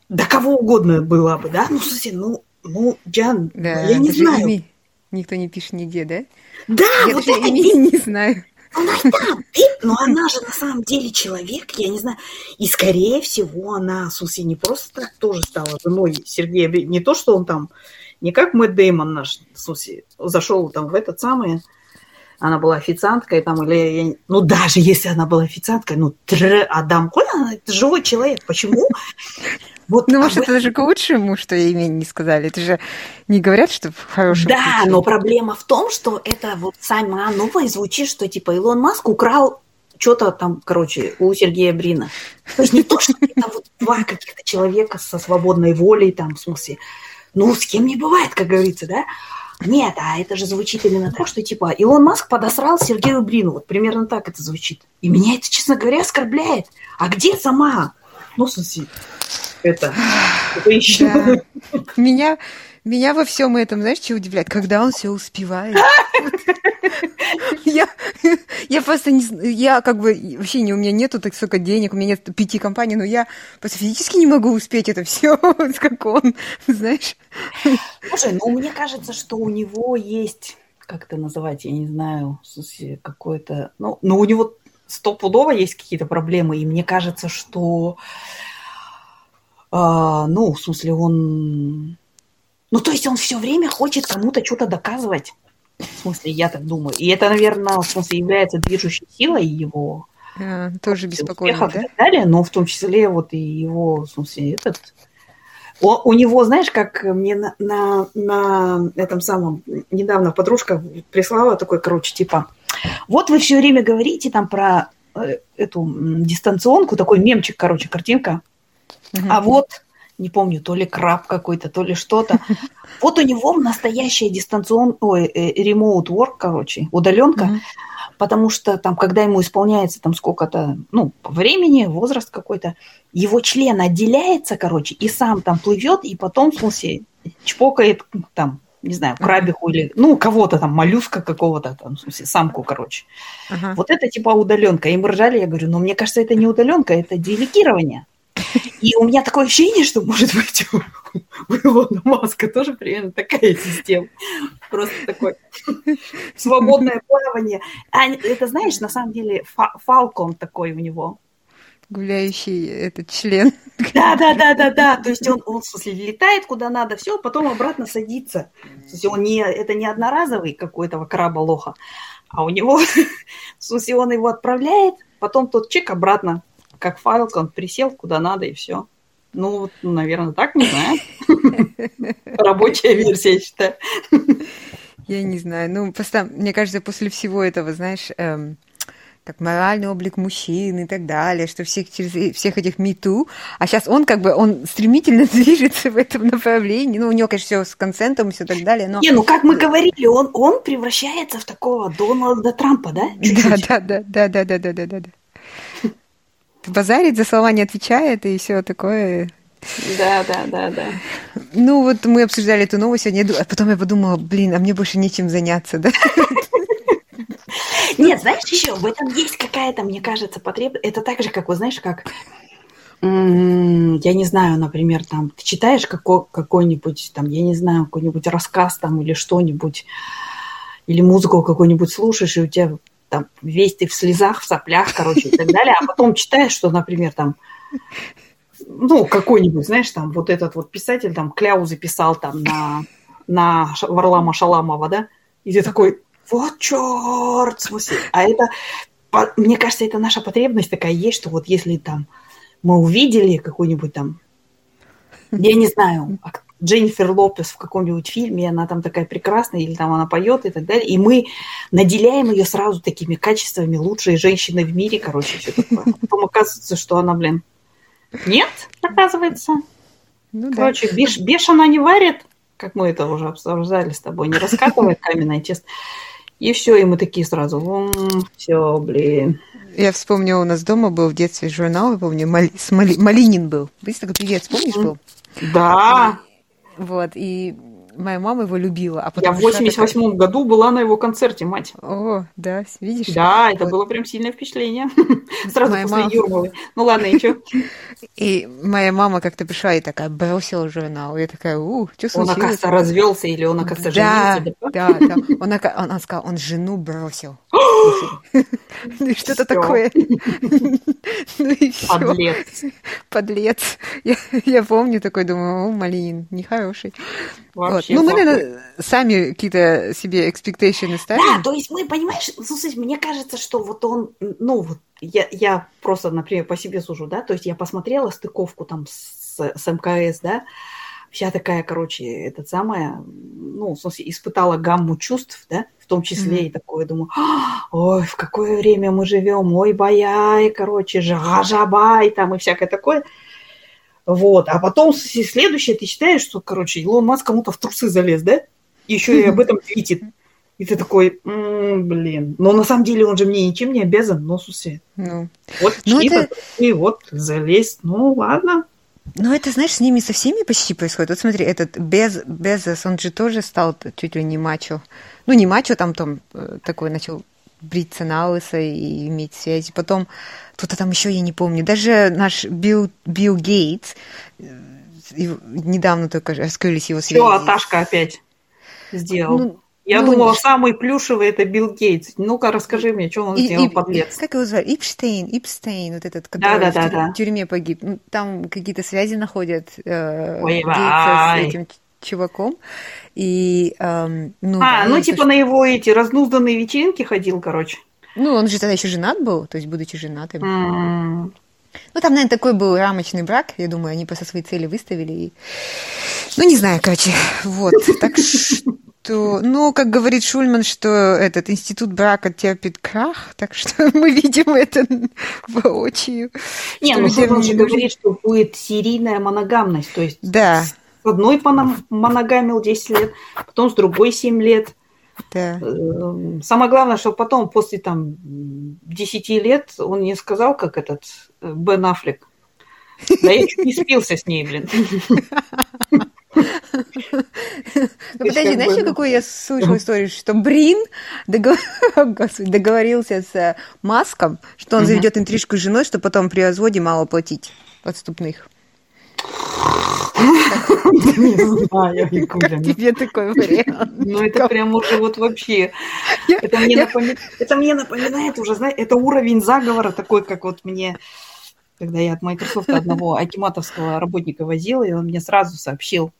да кого угодно была бы, да? Ну, в смысле, ну, ну, Джан, да, я не знаю. Никто не пишет нигде, да? Да, я вот это... Я не знаю. Она там, но она же на самом деле человек, я не знаю. И, скорее всего, она, Сусси, не просто так тоже стала женой Сергея. Не то, что он там, не как Мэтт Дэймон наш, Сусси, зашел там в этот самый... Она была официанткой, там, или... Ну, даже если она была официанткой, ну, тр... Адам Коля, это живой человек. Почему? Вот, ну, может, это же к лучшему, что имя не сказали. Это же не говорят, что в хорошем Да, ключе. Но проблема в том, что это вот сама новая звучит, что, типа, Илон Маск украл что-то там, короче, у Сергея Брина. То есть не то, что это вот два каких-то человека со свободной волей, там, в смысле, ну, с кем не бывает, как говорится, да? Нет, а это же звучит именно так, что типа Илон Маск подосрал Сергею Брину. Вот примерно так это звучит. И меня это, честно говоря, оскорбляет. А где сама? Ну, Суси, это... это еще. Да. Меня, меня во всем этом, знаешь, что удивляет? Когда он все успевает. Я, я просто не... Я как бы... Вообще не, у меня нету так столько денег, у меня нет пяти компаний, но я просто физически не могу успеть это все, как он, знаешь. Слушай, ну мне кажется, что у него есть... Как это называть? Я не знаю. Какое-то... Ну, но у него стопудово есть какие-то проблемы, и мне кажется, что... Э, ну, в смысле, он... Ну, то есть он все время хочет кому-то что-то доказывать. В смысле, я так думаю. И это, наверное, в смысле, является движущей силой его а, тоже беспокойно, успехов, да? И так далее, но в том числе вот и его, в смысле, этот... О, у него, знаешь, как мне на, на, на этом самом... Недавно подружка прислала такой, короче, типа, вот вы все время говорите там про э, эту дистанционку, такой мемчик, короче, картинка, mm-hmm. а вот... Не помню, то ли краб какой-то, то ли что-то. Вот у него настоящая дистанционная, ой, remote work, короче, удаленка, mm-hmm. потому что там, когда ему исполняется там сколько-то, ну, времени, возраст какой-то, его член отделяется, короче, и сам там плывет, и потом, в смысле, чпокает там, не знаю, крабиху mm-hmm. или, ну, кого-то там, моллюска какого-то там, в смысле, самку, короче. Mm-hmm. Вот это типа удаленка. И мы ржали, я говорю, ну, мне кажется, это не удаленка, это делегирование. И у меня такое ощущение, что, может быть, у Илона Маска тоже примерно такая система. Просто такое свободное плавание. А это, знаешь, на самом деле фа- фалкон такой у него. Гуляющий этот член. Да-да-да-да-да. То есть он, он, в смысле, летает куда надо, все, потом обратно садится. То есть он не, это не одноразовый какой-то краба-лоха, а у него, в смысле, он его отправляет, потом тот чек обратно. Как файлк, он присел куда надо, и все. Ну, вот, ну, наверное, так, не знаю. Рабочая версия, я считаю. Я не знаю. Ну, просто, мне кажется, после всего этого, знаешь, эм, как моральный облик мужчин и так далее, что всех, через всех этих MeToo, а сейчас он как бы, он стремительно движется в этом направлении. Ну, у него, конечно, все с консентом и все так далее, но... Не, ну, как мы говорили, он, он превращается в такого Дональда Трампа, да? Да-да-да-да-да-да-да-да-да. Базарит, за слова не отвечает, и все такое. Да, да, да, да. Ну, вот мы обсуждали эту новость сегодня, а потом я подумала, блин, а мне больше нечем заняться, да? Нет, знаешь, еще в этом есть какая-то, мне кажется, потребность. Это так же, как, вот знаешь, как, я не знаю, например, там, ты читаешь какой-нибудь, там, я не знаю, какой-нибудь рассказ там или что-нибудь, или музыку какую-нибудь слушаешь, и у тебя... там, весь ты в слезах, в соплях, короче, и так далее, а потом читаешь, что, например, там, ну, какой-нибудь, знаешь, там, вот этот вот писатель, там, кляузы писал, там, на, на Варлама Шаламова, да, и ты такой, вот черт, в смысле, а это, по, мне кажется, это наша потребность такая есть, что вот если, там, мы увидели какой-нибудь, там, я не знаю, Дженнифер Лопес в каком-нибудь фильме, она там такая прекрасная, или там она поет и так далее, и мы наделяем ее сразу такими качествами лучшей женщины в мире, короче, все такое. Потом оказывается, что она, блин, нет, оказывается. Ну, короче, да. беш, бешено не варит, как мы это уже обсуждали с тобой, не раскатывает каменное тесто. И все, и мы такие сразу, все, блин. Я вспомнила, у нас дома был в детстве журнал, я помню, Мали, Мали, Малинин был. Быстро, певец, помнишь, был? Да. Вот, и моя мама его любила. А потом я в восемьдесят восьмом такая... году была на его концерте, мать. О, да, видишь? Да, это вот. Было прям сильное впечатление. Сразу моя после мама... Юрмалы. Ну ладно, и чё? И моя мама как-то пришла и такая, бросила журнал. И я такая, ух, что случилось? Он, оказывается, развелся или он, оказывается, женился? Да, да, да. Он, он, он сказал, он жену бросил. Что-то такое. Подлец. Подлец. Я помню такой, думаю, о, Малин, нехороший. Ну, мы, наверное, сами какие-то себе expectations ставим. Да, то есть мы, понимаешь, слушай, мне кажется, что вот он, ну, вот я просто, например, по себе сужу, да, то есть я посмотрела стыковку там с эм ка эс, да, вся такая, короче, это самое, ну, в смысле, испытала гамму чувств, да, в том числе mm-hmm. и такое, думаю, ой, в какое время мы живем, ой, баяй, короче, жажабай, там и всякое такое. Вот, а потом следующее ты считаешь, что, короче, Илон Маск кому-то в трусы залез, да, еще и об этом твитит. И ты такой, м-м, блин, но на самом деле он же мне ничем не обязан, но сусе. Ну. Вот ну, чьи-то это... и вот залез, ну, ладно. Ну, это, знаешь, с ними со всеми почти происходит. Вот смотри, этот Без, Безос, он же тоже стал чуть ли не мачо. Ну, не мачо, там, там такой начал бриться на лысо и иметь связи. Потом кто-то там еще, я не помню. Даже наш Билл, Билл Гейтс, недавно только раскрылись его связи. Всё, Аташка опять сделал. Ну, Я ну, думала, самый плюшевый – это Билл Гейтс. Ну-ка, расскажи мне, что он и, сделал, и, подлец. Как его звали? Эпштейн, Эпштейн, вот этот, который да, да, в тю- да. тюрьме погиб. Там какие-то связи находят э, Гейтса с этим чуваком. И, э, ну, а, да, ну типа то, на его эти разнузданные вечеринки ходил, короче. Ну, он же тогда еще женат был, то есть, будучи женатым. Mm. Ну, там, наверное, такой был рамочный брак. Я думаю, они просто свои цели выставили. И... Ну, не знаю, короче. Вот, так что... То, ну, как говорит Шульман, что этот институт брака терпит крах, так что мы видим это воочию. Не, ну Шульман же говорит, что будет серийная моногамность, то есть да. с одной моногамил десять лет, потом с другой семь лет. Да. Самое главное, что потом, после там десять лет, он не сказал, как этот Бен Аффлек. Да я чуть не спился с ней, блин. Подожди, знаешь, какую я слышала историю, что Брин договорился с Маском, что он заведет интрижку с женой, что потом при разводе мало платить отступных. Не знаю, как тебе такой вариант? Ну, это прям уже вот вообще... Это мне напоминает уже, знаешь, это уровень заговора такой, как вот мне... Когда я от Microsoft одного акиматовского работника возила, и он мне сразу сообщил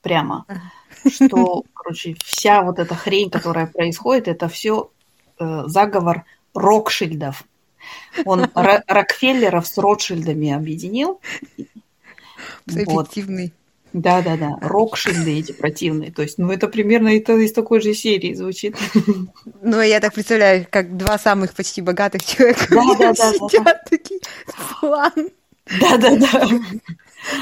прямо, что, короче, вся вот эта хрень, которая происходит, это все э, заговор Рокшильдов. Он р- Рокфеллеров с Ротшильдами объединил. Эффективный. Вот. Да-да-да, Рокшильды эти противные. То есть, ну, это примерно это из такой же серии звучит. Ну, я так представляю, как два самых почти богатых человека да, да, сидят да, такие, план. Да-да-да.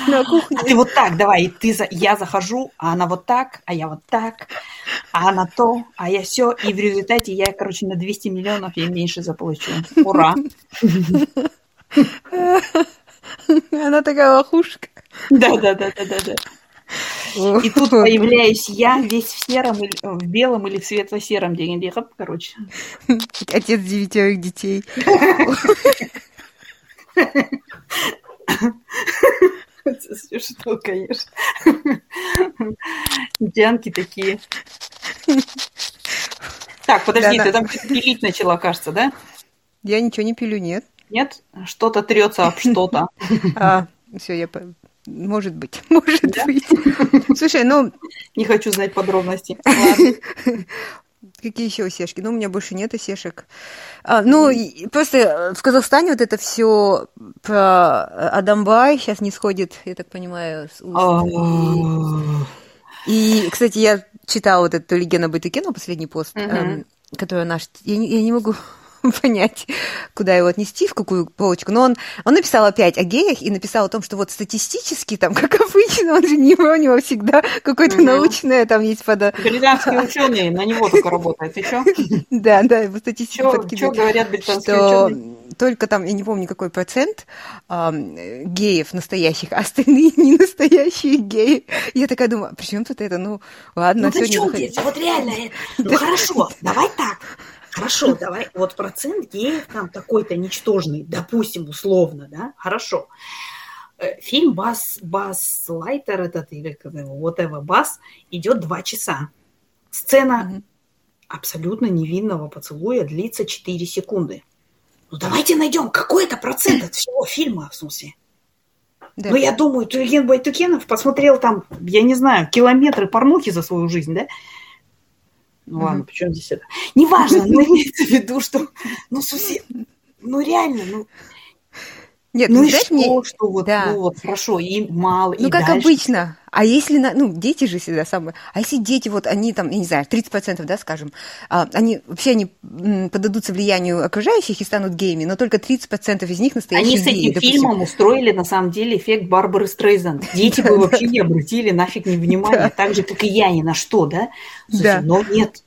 На кухне. А ты вот так, давай, и ты, я захожу, а она вот так, а я вот так, а она то, а я все, и в результате я, короче, на двести миллионов я меньше заплачу. Ура. Она такая лохушка. Да-да-да-да-да. И тут появляюсь я весь в сером, в белом или в светло-сером, короче. Отец девятерых детей. Это смешно, конечно. Дианки такие. Так, подожди, да, ты да. там пилить начала, кажется, да? Я ничего не пилю, нет. Нет? Что-то трется об что-то. А, все, я... Может быть, может да? быть. Слушай, ну... Не хочу знать подробности. Какие еще осешки? Ну, у меня больше нет осешек. А, ну, mm. просто в Казахстане вот это все про Адамбай сейчас не сходит, я так понимаю, с уст. Oh. И, и, кстати, я читала вот эту легенду об этой кино, последний пост, mm-hmm. э, который наш... Я, я не могу... понять, куда его отнести, в какую полочку. Но он, он написал опять о геях и написал о том, что вот статистически, там, как обычно, он же не у него всегда какое-то mm-hmm. научное там есть под... Британские ученые, на него только работают. И что? Да, да, его статистику подкидывают. Что говорят британские ученые? Только там, я не помню, какой процент э, геев настоящих, а остальные не настоящие геи. Я такая думаю, при чем тут это? Ну, ладно. Ну, ты в чем здесь? Вот реально, ну, хорошо, давай так. Хорошо, давай, вот процент геев там такой-то ничтожный, допустим, условно, да, хорошо. Фильм «Buzz Lightyear», этот, или whatever, «Buzz», идет два часа. Сцена абсолютно невинного поцелуя длится четыре секунды. Ну давайте найдем какой-то процент от всего фильма, в смысле. Да. Ну я думаю, Тюген Байтукенов посмотрел там, я не знаю, километры порнухи за свою жизнь, да? Ну ладно, причем здесь это? Неважно, но имеется в виду, что, ну, совсем, ну реально, ну... Нет, ну и что, не... что вот, да. ну, вот хорошо, и мало, ну, и как дальше. Обычно. А если, ну, дети же всегда самые... А если дети, вот они там, я не знаю, тридцать процентов, да, скажем, они вообще они поддадутся влиянию окружающих и станут геями, но только тридцать процентов из них настоящие геи. Они с этим геи, фильмом устроили, на самом деле, эффект Барбары Стрейзанд. Дети бы вообще не обратили нафиг ни внимания, так же, как и я, ни на что, да? Да. Но нет.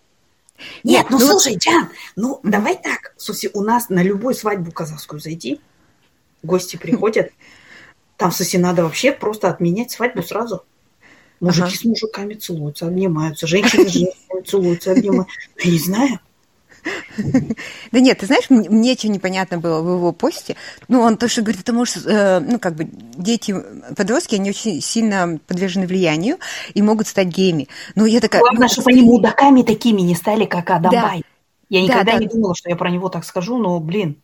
Нет, ну, слушай, Джан, ну, давай так. Слушай, у нас на любую свадьбу казахскую зайти... Гости приходят, там, кстати, надо вообще просто отменять свадьбу сразу. Мужики ага. с мужиками целуются, обнимаются, женщины с женщинами целуются, обнимаются. Я не знаю. Да нет, ты знаешь, мне чего непонятно было в его посте. Ну, он то, что говорит, потому что, ну, как бы, дети, подростки, они очень сильно подвержены влиянию и могут стать геями. Ну, я такая... Главное, чтобы они мудаками такими не стали, как Адам Бай. Я никогда не думала, что я про него так скажу, но, блин,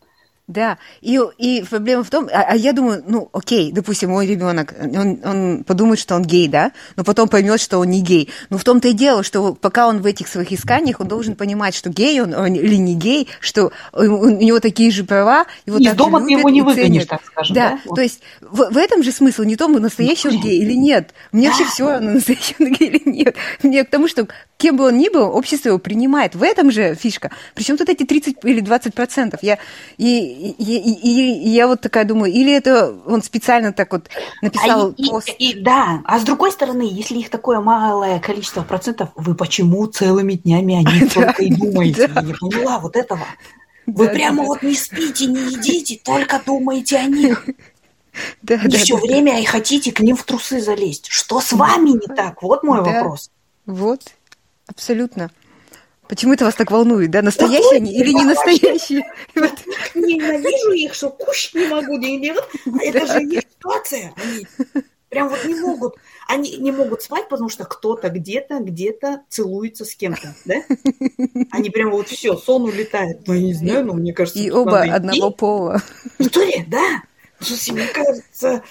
да, и, и проблема в том, а, а я думаю, ну, окей, допустим, мой ребенок, он, он подумает, что он гей, да, но потом поймет, что он не гей. Но в том-то и дело, что пока он в этих своих исканиях, он должен понимать, что гей он, он или не гей, что у него такие же права. Его из дома ты его не выгонишь, так скажем. Да, да? Вот. То есть в, в этом же смысл не том, настоящий он гей или нет. Мне вообще все равно, настоящий он гей или нет. Мне к тому, что кем бы он ни был, общество его принимает. В этом же фишка. Причем тут эти тридцать или двадцать процентов. Я... И, И, и, и я вот такая думаю, или это он специально так вот написал а пост. И, и, да, а с другой стороны, если их такое малое количество процентов, вы почему целыми днями о них только и думаете? Я не поняла вот этого. Вы прямо вот не спите, не едите, только думаете о них. И все время и хотите к ним в трусы залезть. Что с вами не так? Вот мой вопрос. Вот, абсолютно. Почему это вас так волнует, да? Настоящие они или не настоящие? Ненавижу их, что кушать не могу. Это же их ситуация. Они прям вот не могут. Они не могут спать, потому что кто-то где-то, где-то целуется с кем-то, да? Они прям вот все, сон улетает. Ну, я не знаю, но мне кажется... И оба одного пола. История, да. Слушайте, мне кажется...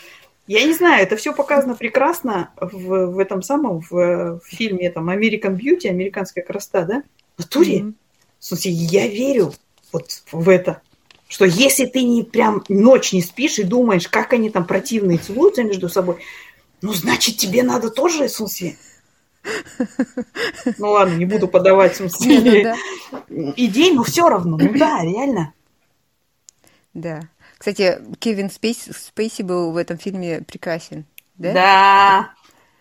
Я не знаю, это все показано прекрасно в, в этом самом, в, в фильме там, American Beauty, американская красота, да? В натуре. Mm-hmm. Слушайте, я верю вот в это, что если ты не прям ночь не спишь и думаешь, как они там противные целуются между собой, ну, значит, тебе надо тоже, слушайте. Ну, ладно, не буду подавать, слушайте, идей, но все равно, ну да, реально. Да. Кстати, Кевин Спейс, Спейси был в этом фильме прекрасен, да?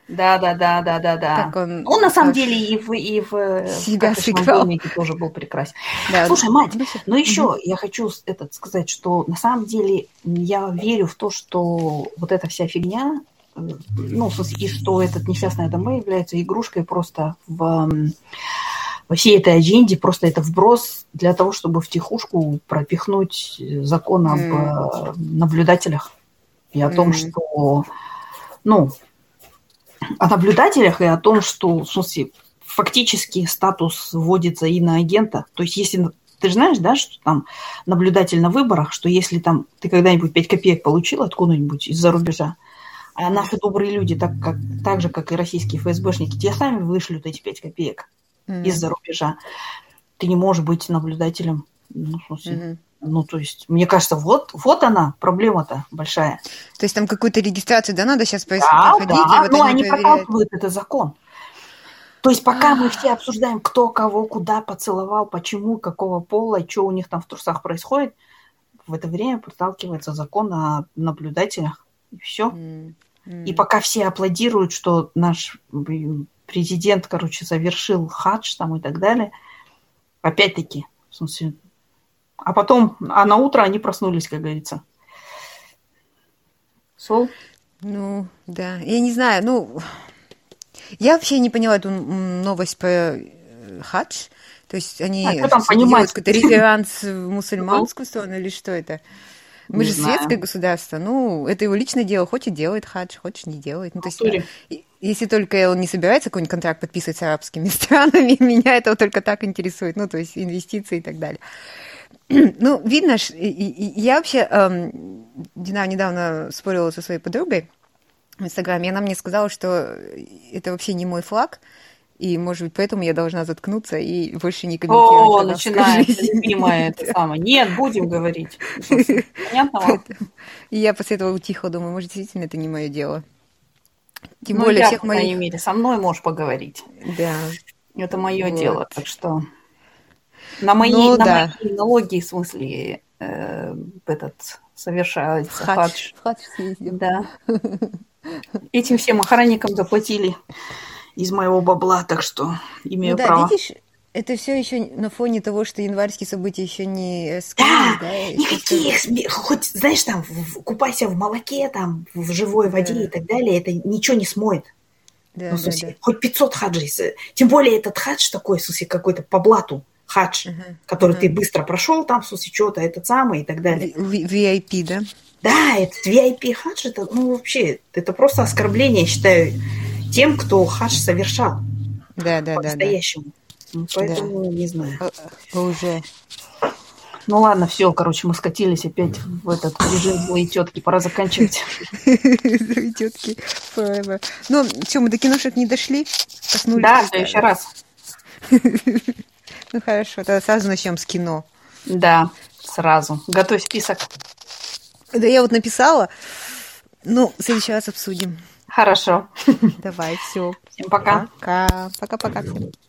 Да, да, да, да, да, да, да. Он, он на самом аж... деле и в, и в себя сыграл. Тоже был прекрасен. Да. Слушай, мать, ну еще mm-hmm. я хочу этот, сказать, что на самом деле я верю в то, что вот эта вся фигня, ну, и что этот несчастный Адам Бэй является игрушкой просто в... Во всей этой адженде просто это вброс для того, чтобы втихушку пропихнуть закон об mm. наблюдателях и о mm. том, что... Ну, о наблюдателях и о том, что, в смысле, фактически статус вводится и на агента. То есть если... Ты же знаешь, да, что там наблюдатель на выборах, что если там ты когда-нибудь пять копеек получил откуда-нибудь из-за рубежа, а наши добрые люди, так, как, так же, как и российские эф эс бэшники, те сами вышлют эти пять копеек. Mm-hmm. Из-за рубежа. Ты не можешь быть наблюдателем. Ну, mm-hmm. ну, то есть, мне кажется, вот, вот она, проблема-то большая. То есть там какую-то регистрацию, да, надо сейчас проходить? Да, да, вот ну, они, они проталкивают этот закон. То есть пока мы все обсуждаем, кто кого, куда поцеловал, почему, какого пола, и что у них там в трусах происходит, в это время проталкивается закон о наблюдателях. И все. Mm-hmm. И пока все аплодируют, что наш... Президент, короче, завершил хадж там и так далее. Опять-таки, в смысле... А потом, а на утро они проснулись, как говорится. Сол? Ну, да. Я не знаю, ну... Я вообще не поняла эту новость про хадж. То есть они... А кто там понимает? Какой-то реверанс в мусульманскую сторону или что это? Мы не же знаю. Светское государство, ну, это его личное дело, хочет делает хадж, хочет не делает. Ну, то есть, если только он не собирается какой-нибудь контракт подписывать с арабскими странами, меня это только так интересует, ну, то есть инвестиции и так далее. Ну, видно, я вообще, Динара недавно спорила со своей подругой в Инстаграме, и она мне сказала, что это вообще не мой флаг, и, может быть, поэтому я должна заткнуться и больше не комментировать. О, начинается любимое это самое. Нет, будем говорить. Понятно вам? И я после этого утихла, думаю, может, действительно, это не мое дело. Тем более всех моих... Ну, я, по крайней мере, со мной можешь поговорить. Да. Это мое дело, так что... На моей, ну, на да. моей налоги, в смысле, э, этот совершается хадж. Хадж съездил. Да. Этим всем охранникам заплатили из моего бабла, так что имею да, право. Да, видишь, это все еще на фоне того, что январьские события еще не скрылись. Да, да никаких, что-то... хоть, знаешь, там, в, купайся в молоке, там, в живой воде да. и так далее, это ничего не смоет. Да, ну, да, суси, да. Хоть пятьсот хаджей. Тем более этот хадж такой, суси, какой-то по блату. Хадж, uh-huh. который uh-huh. ты быстро прошел, там, суси, что-то, этот самый и так далее. ви ай пи, да? Да, этот ви ай пи хадж, это, ну, вообще, это просто оскорбление, я считаю, тем, кто хадж совершал. Да, да, да. По-настоящему. Да, да. Поэтому, да. не знаю. Уже. Ну, ладно, все, короче, мы скатились опять в этот режим «Злые тетки». Пора заканчивать. «Злые тетки». Ну, все, мы до киношек не дошли. Да, в следующий раз. Ну хорошо, тогда сразу начнем с кино. Да, сразу. Готовь список. Да я вот написала. Ну, в следующий раз обсудим. Хорошо. Давай, все. Всем пока. Пока. Пока-пока всем.